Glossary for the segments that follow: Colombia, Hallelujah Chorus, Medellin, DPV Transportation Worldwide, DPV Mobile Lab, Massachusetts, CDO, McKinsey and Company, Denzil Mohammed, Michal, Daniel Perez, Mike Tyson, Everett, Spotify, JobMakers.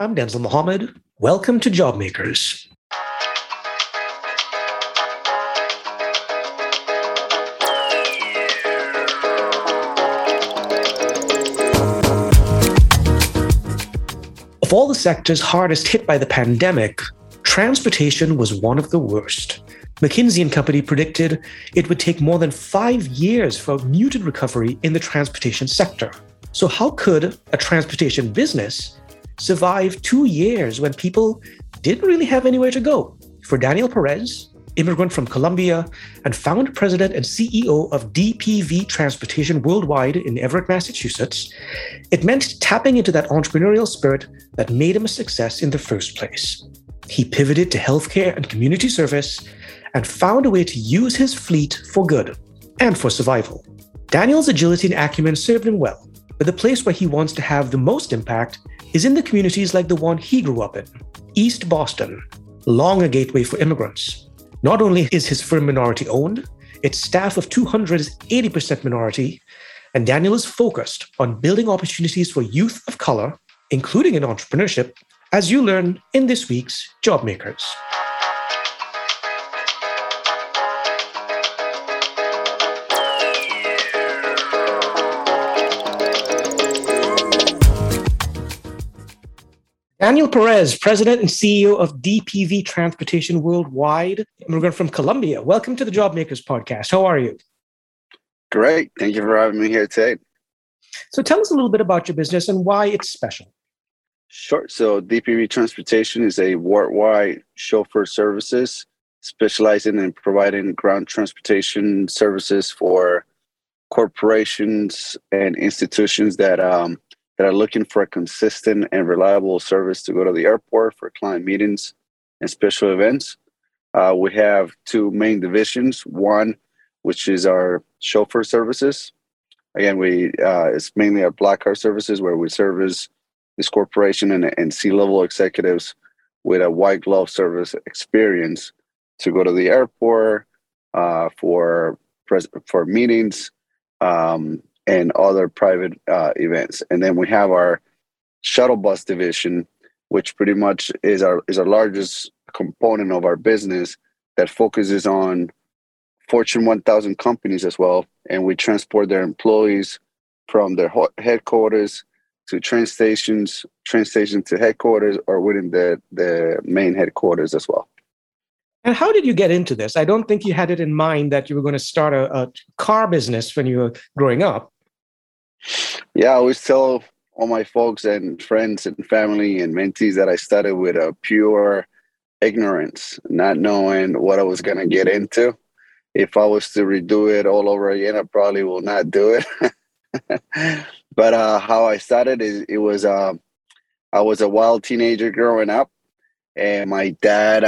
I'm Denzil Mohammed. Welcome to JobMakers. Of all the sectors hardest hit by the pandemic, transportation was one of the worst. McKinsey and Company predicted it would take more than 5 years for a muted recovery in the transportation sector. So how could a transportation business survive 2 years when people didn't really have anywhere to go? For Daniel Perez, immigrant from Colombia and founder, president, and CEO of DPV Transportation Worldwide in Everett, Massachusetts, it meant tapping into that entrepreneurial spirit that made him a success in the first place. He pivoted to healthcare and community service and found a way to use his fleet for good and for survival. Daniel's agility and acumen served him well, but the place where he wants to have the most impact is in the communities like the one he grew up in, East Boston, long a gateway for immigrants. Not only is his firm minority-owned, its staff of 200 is 80% minority, and Daniel is focused on building opportunities for youth of color, including in entrepreneurship, as you learn in this week's JobMakers. Daniel Perez, president and CEO of DPV Transportation Worldwide, immigrant from Colombia. Welcome to the JobMakers podcast. How are you? Great. Thank you for having me here today. So tell us a little bit about your business and why it's special. Sure. So DPV Transportation is a worldwide chauffeur services specializing in providing ground transportation services for corporations and institutions that are looking for a consistent and reliable service to go to the airport for client meetings and special events. We have two main divisions. One, which is our chauffeur services. Again, it's mainly our black car services where we service this corporation and C-level executives with a white glove service experience to go to the airport for meetings, and other private events. And then we have our shuttle bus division, which pretty much is our largest component of our business that focuses on Fortune 1000 companies as well. And we transport their employees from their headquarters to train station to headquarters, or within the main headquarters as well. And how did you get into this? I don't think you had it in mind that you were going to start a car business when you were growing up. Yeah, I always tell all my folks and friends and family and mentees that I started with a pure ignorance, not knowing what I was going to get into. If I was to redo it all over again, I probably will not do it. But how I started is it was I was a wild teenager growing up, and my dad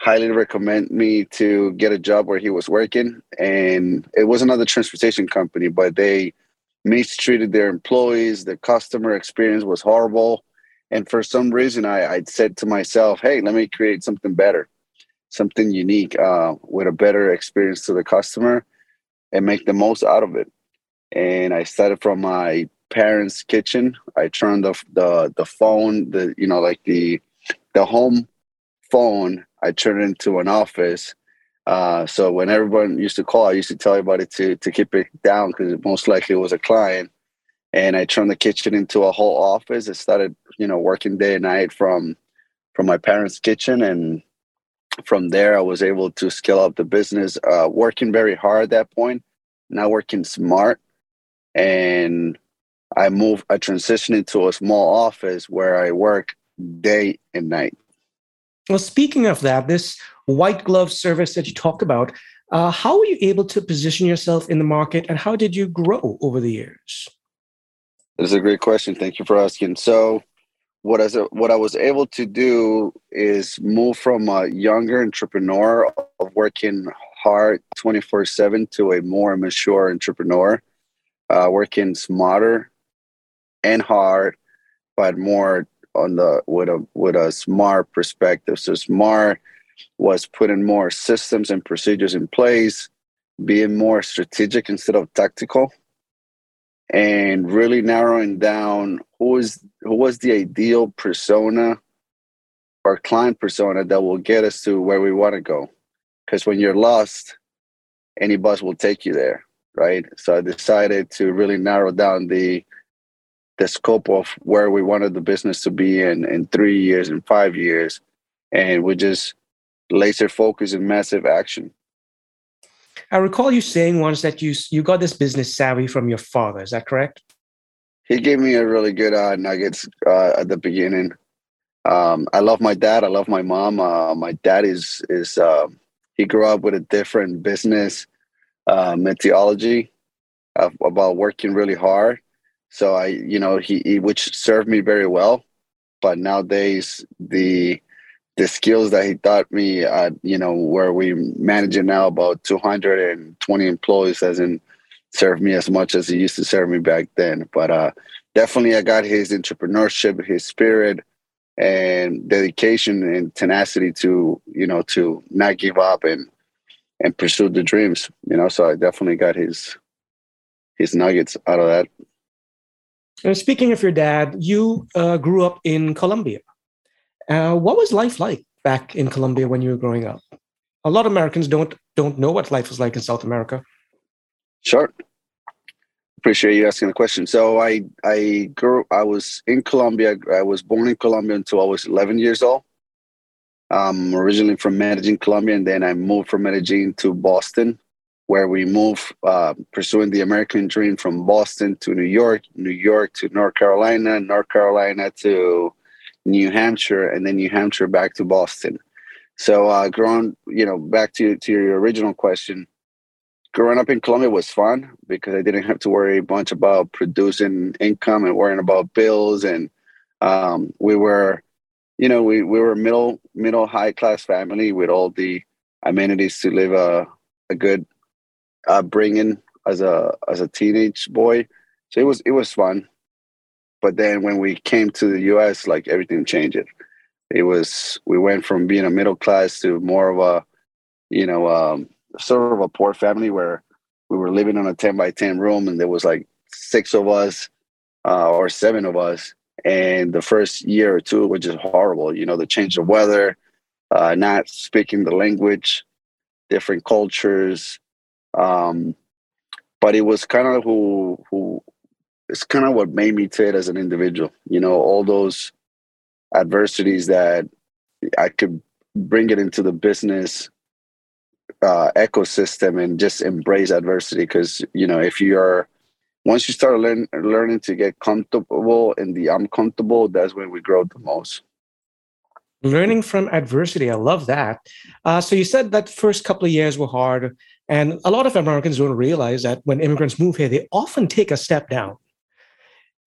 highly recommend me to get a job where he was working. And it was another transportation company, but they mistreated their employees. The customer experience was horrible. And for some reason, I said to myself, hey, let me create something better, something unique with a better experience to the customer and make the most out of it. And I started from my parents' kitchen. I turned off the phone, the home phone. I turned it into an office. So when everyone used to call, I used to tell everybody to keep it down because it most likely was a client. And I turned the kitchen into a whole office. I started, working day and night from my parents' kitchen. And from there, I was able to scale up the business, working very hard at that point, not working smart. And I transitioned into a small office where I work day and night. Well, speaking of that, this white glove service that you talk about, how were you able to position yourself in the market and how did you grow over the years? That's a great question. Thank you for asking. So what I was able to do is move from a younger entrepreneur of working hard 24/7 to a more mature entrepreneur, working smarter and hard, but more with a smart perspective. So smart was putting more systems and procedures in place, being more strategic instead of tactical, and really narrowing down who was the ideal persona or client persona that will get us to where we want to go. Because when you're lost, any bus will take you there, right? So I decided to really narrow down the scope of where we wanted the business to be in 3 years and 5 years. And we just laser focus and massive action. I recall you saying once that you got this business savvy from your father. Is that correct? He gave me a really good nuggets at the beginning. I love my dad. I love my mom. My dad is he grew up with a different business methodology about working really hard. So he which served me very well. But nowadays the skills that he taught me, where we managing now about 220 employees, doesn't serve me as much as he used to serve me back then. But definitely I got his entrepreneurship, his spirit and dedication and tenacity to not give up and pursue the dreams, so I definitely got his nuggets out of that. And speaking of your dad, you grew up in Colombia. What was life like back in Colombia when you were growing up? A lot of Americans don't know what life was like in South America. Sure. Appreciate you asking the question. So I was in Colombia. I was born in Colombia until I was 11 years old. Originally from Medellin, Colombia, and then I moved from Medellin to Boston, where we moved pursuing the American dream from Boston to New York to North Carolina to New Hampshire, and then New Hampshire back to Boston. So back to your original question, growing up in Colombia was fun because I didn't have to worry a bunch about producing income and worrying about bills. And we were middle high class family with all the amenities to live a good upbringing as a teenage boy. So it was fun. But then when we came to the U.S., like everything changed. We went from being a middle class to more of a, sort of a poor family where we were living in a 10-by-10 room, and there was like six of us or seven of us. And the first year or two was just horrible. The change of weather, not speaking the language, different cultures. But it was kind of it's kind of what made me fit as an individual, all those adversities that I could bring it into the business ecosystem and just embrace adversity. Because, once you start learning to get comfortable in the uncomfortable, that's when we grow the most. Learning from adversity. I love that. So you said that first couple of years were hard. And a lot of Americans don't realize that when immigrants move here, they often take a step down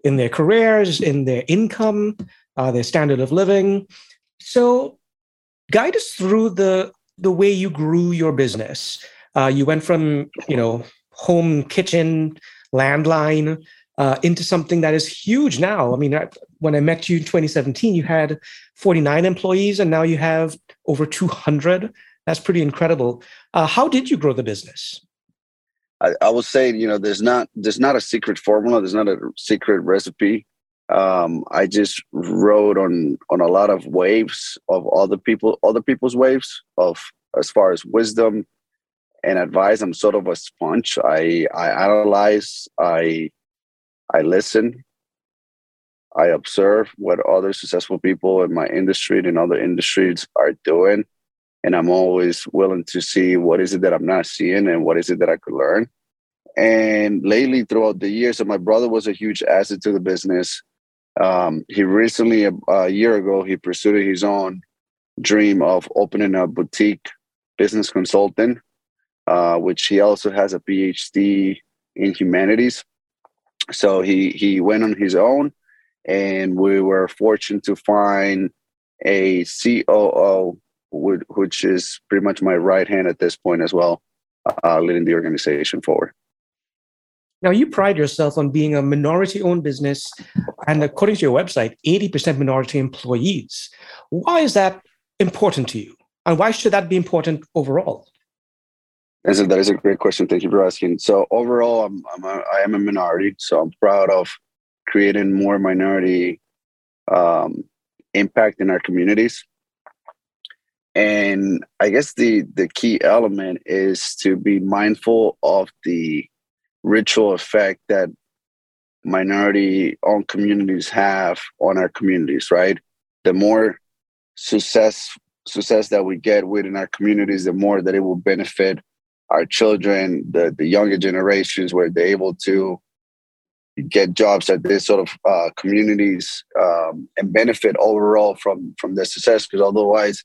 in their careers, in their income, their standard of living. So guide us through the way you grew your business. You went from, home kitchen, landline, into something that is huge now. I mean, when I met you in 2017, you had 49 employees, and now you have over 200. That's pretty incredible. How did you grow the business? I will say, there's not a secret formula. There's not a secret recipe. I just rode on a lot of waves of other people's waves of, as far as wisdom and advice. I'm sort of a sponge. I analyze, I listen, I observe what other successful people in my industry and in other industries are doing. And I'm always willing to see what is it that I'm not seeing and what is it that I could learn. And lately, throughout the years, so my brother was a huge asset to the business. He recently, a year ago, he pursued his own dream of opening a boutique business consultant, which he also has a PhD in humanities. So he went on his own, and we were fortunate to find a COO, which is pretty much my right hand at this point as well, leading the organization forward. Now, you pride yourself on being a minority-owned business, and according to your website, 80% minority employees. Why is that important to you? And why should that be important overall? Denzil, that is a great question. Thank you for asking. So overall, I am a minority, so I'm proud of creating more minority impact in our communities. And I guess the key element is to be mindful of the ritual effect that minority-owned communities have on our communities, right? The more success that we get within our communities, the more that it will benefit our children, the younger generations, where they're able to get jobs at this sort of communities and benefit overall from their success, because otherwise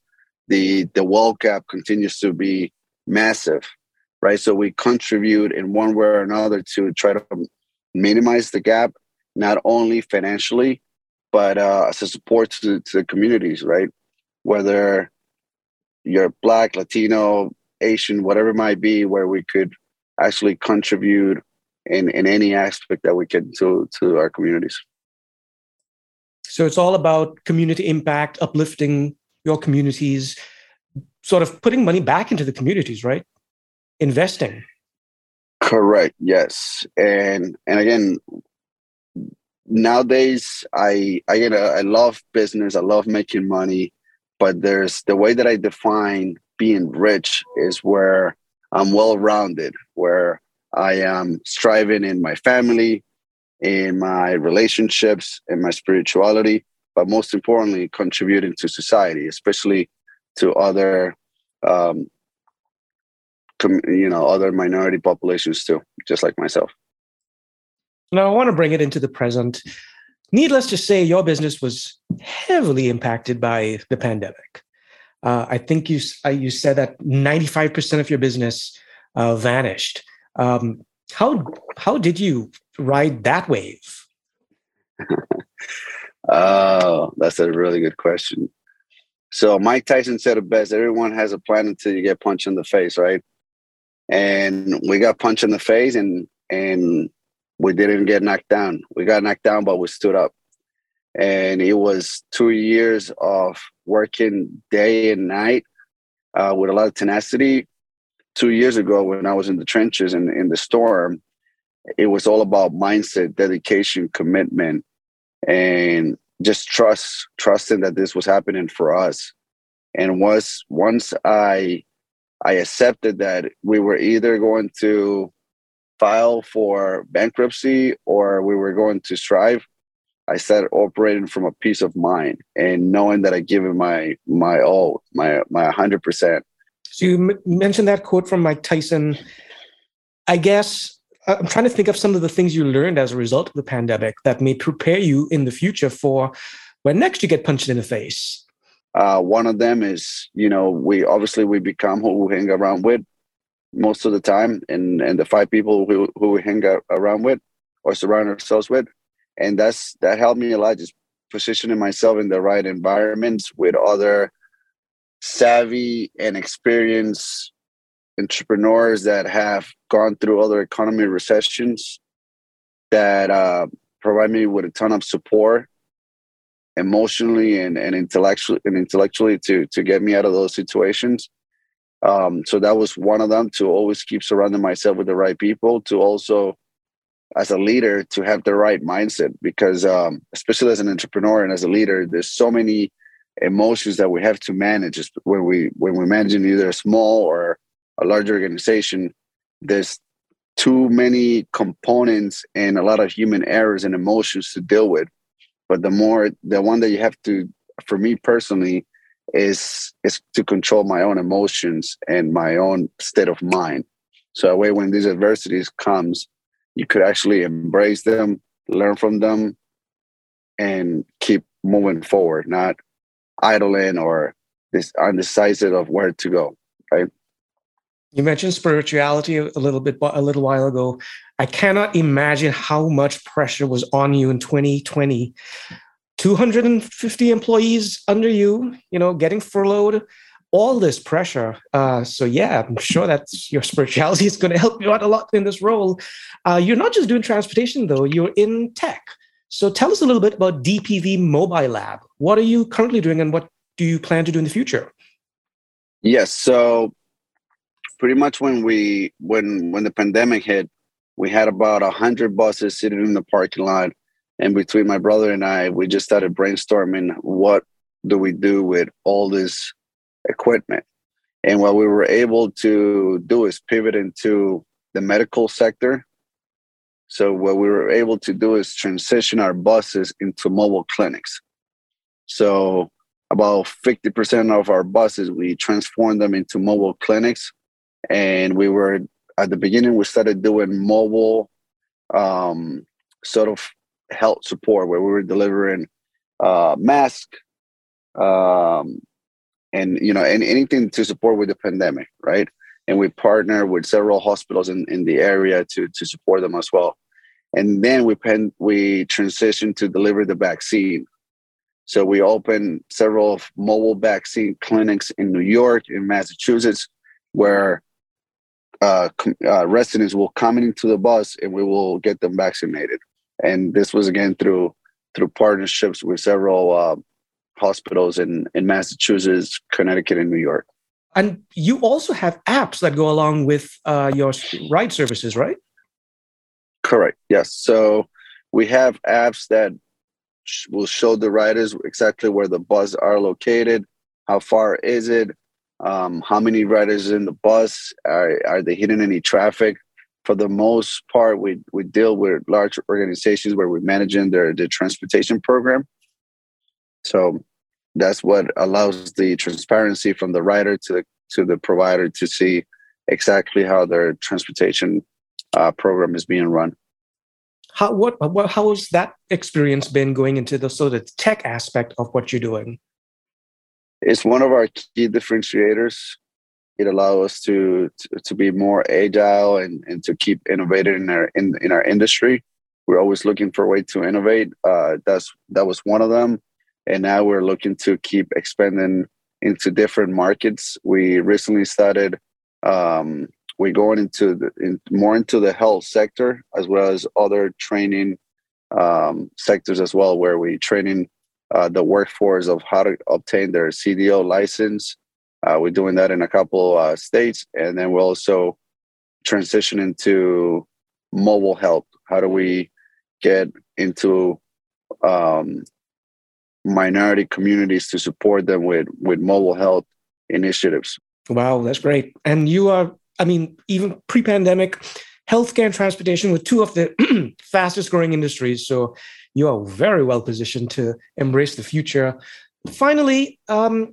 the wealth gap continues to be massive, right? So we contribute in one way or another to try to minimize the gap, not only financially, but as a support to the communities, right? Whether you're Black, Latino, Asian, whatever it might be, where we could actually contribute in any aspect that we can to our communities. So it's all about community impact, uplifting your communities, sort of putting money back into the communities, right? Investing. Correct. Yes. And again, nowadays I love business. I love making money, but there's the way that I define being rich is where I'm well-rounded, where I am striving in my family, in my relationships, in my spirituality, but most importantly, contributing to society, especially to other, other minority populations too, just like myself. Now, I want to bring it into the present. Needless to say, your business was heavily impacted by the pandemic. I think you said that 95% of your business vanished. How did you ride that wave? Oh, that's a really good question. So Mike Tyson said it best: everyone has a plan until you get punched in the face, right? And we got punched in the face, and we didn't get knocked down. We got knocked down, but we stood up. And it was 2 years of working day and night with a lot of tenacity. 2 years ago, when I was in the trenches and in the storm, it was all about mindset, dedication, commitment, and just trusting that this was happening for us. And once I accepted that we were either going to file for bankruptcy or we were going to strive, I started operating from a peace of mind and knowing that I give it my all, my 100%. So you mentioned that quote from Mike Tyson. I guess I'm trying to think of some of the things you learned as a result of the pandemic that may prepare you in the future for when next you get punched in the face. One of them is, we become who we hang around with most of the time, and the five people who we hang around with or surround ourselves with. And that helped me a lot, just positioning myself in the right environments with other savvy and experienced entrepreneurs that have gone through other economy recessions that provide me with a ton of support emotionally and intellectually to get me out of those situations. So that was one of them, to always keep surrounding myself with the right people, to also, as a leader, to have the right mindset, because especially as an entrepreneur and as a leader, there's so many emotions that we have to manage. When we manage either a small or a large organization, there's too many components and a lot of human errors and emotions to deal with. But the one that you have to, for me personally, is to control my own emotions and my own state of mind. So that way, when these adversities comes, you could actually embrace them, learn from them, and keep moving forward, not idling or this undecisive of where to go, right? You mentioned spirituality a little while ago. I cannot imagine how much pressure was on you in 2020. 250 employees under you, getting furloughed, all this pressure. So yeah, I'm sure that your spirituality is going to help you out a lot in this role. You're not just doing transportation though, you're in tech. So tell us a little bit about DPV Mobile Lab. What are you currently doing and what do you plan to do in the future? Yes, so pretty much when the pandemic hit, we had about 100 buses sitting in the parking lot. And between my brother and I, we just started brainstorming, what do we do with all this equipment? And what we were able to do is pivot into the medical sector. So what we were able to do is transition our buses into mobile clinics. So about 50% of our buses, we transformed them into mobile clinics. And we were, at the beginning, we started doing mobile sort of health support, where we were delivering masks, and, you know, anything to support with the pandemic, right? And we partner with several hospitals in the area to support them as well. And then we transitioned to deliver the vaccine. So we opened several mobile vaccine clinics in New York, in Massachusetts, where residents will come into the bus and we will get them vaccinated. And this was, again, through partnerships with several hospitals in Massachusetts, Connecticut, and New York. And you also have apps that go along with your ride services, right? Correct, yes. So we have apps that will show the riders exactly where the bus are located, how far is it, how many riders in the bus, are they hitting any traffic? For the most part, we deal with large organizations where we're managing their transportation program. So that's what allows the transparency from the rider to the provider to see exactly how their transportation program is being run. How has that experience been going into the sort of tech aspect of what you're doing? It's one of our key differentiators. It allows us to be more agile and to keep innovating in our industry. We're always looking for a way to innovate. That was one of them. And now we're looking to keep expanding into different markets. We recently started, we're going more into the health sector, as well as other training sectors as well, where we're training the workforce of how to obtain their CDO license. We're doing that in a couple states. And then we'll also transition into mobile health. How do we get into minority communities to support them with mobile health initiatives? Wow, that's great. And you are, I mean, even pre-pandemic, healthcare and transportation were two of the fastest growing industries. So you are very well positioned to embrace the future. Finally,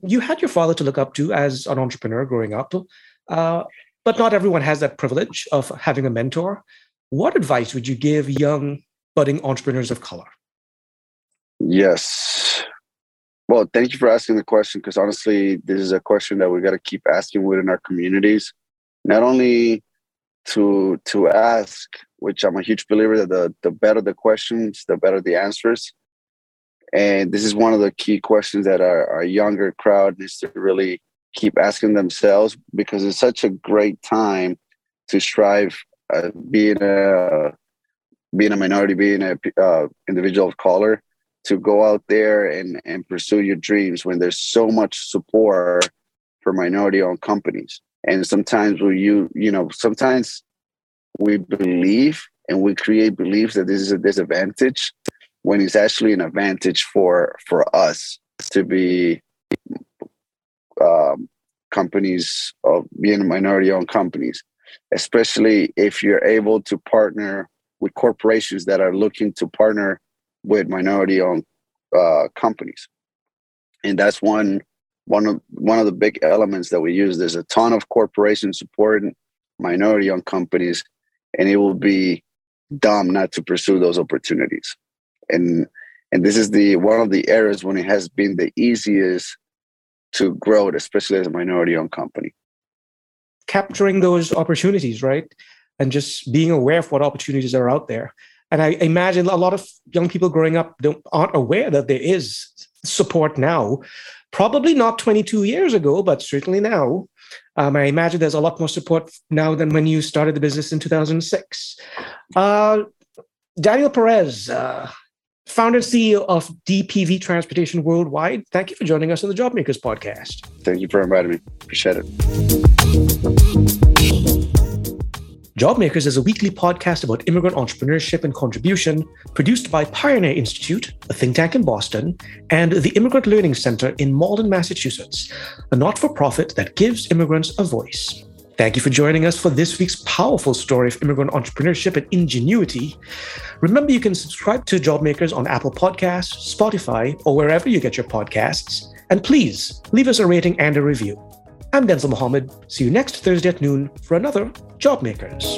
you had your father to look up to as an entrepreneur growing up, but not everyone has that privilege of having a mentor. What advice would you give young, budding entrepreneurs of color? Yes. Well, thank you for asking the question, because honestly, this is a question that we got to keep asking within our communities. Not only to ask, which I'm a huge believer that the better the questions, the better the answers. And this is one of the key questions that our younger crowd needs to really keep asking themselves, because it's such a great time to strive being a minority, being an individual of color, to go out there and pursue your dreams when there's so much support for minority-owned companies. And sometimes we believe and we create beliefs that this is a disadvantage, when it's actually an advantage for us to be companies of being minority-owned companies, especially if you're able to partner with corporations that are looking to partner with minority-owned companies. And that's one of the big elements that we use. There's a ton of corporations supporting minority-owned companies, and it will be dumb not to pursue those opportunities. And this is one of the areas when it has been the easiest to grow, especially as a minority-owned company. Capturing those opportunities, right? And just being aware of what opportunities are out there. And I imagine a lot of young people growing up aren't aware that there is support now, probably not 22 years ago, but certainly now. I imagine there's a lot more support now than when you started the business in 2006. Daniel Perez, founder and CEO of DPV Transportation Worldwide. Thank you for joining us on the JobMakers podcast. Thank you for inviting me. Appreciate it. JobMakers is a weekly podcast about immigrant entrepreneurship and contribution, produced by Pioneer Institute, a think tank in Boston, and the Immigrant Learning Center in Malden, Massachusetts, a not-for-profit that gives immigrants a voice. Thank you for joining us for this week's powerful story of immigrant entrepreneurship and ingenuity. Remember, you can subscribe to JobMakers on Apple Podcasts, Spotify, or wherever you get your podcasts. And please leave us a rating and a review. I'm Denzil Mohammed. See you next Thursday at noon for another JobMakers.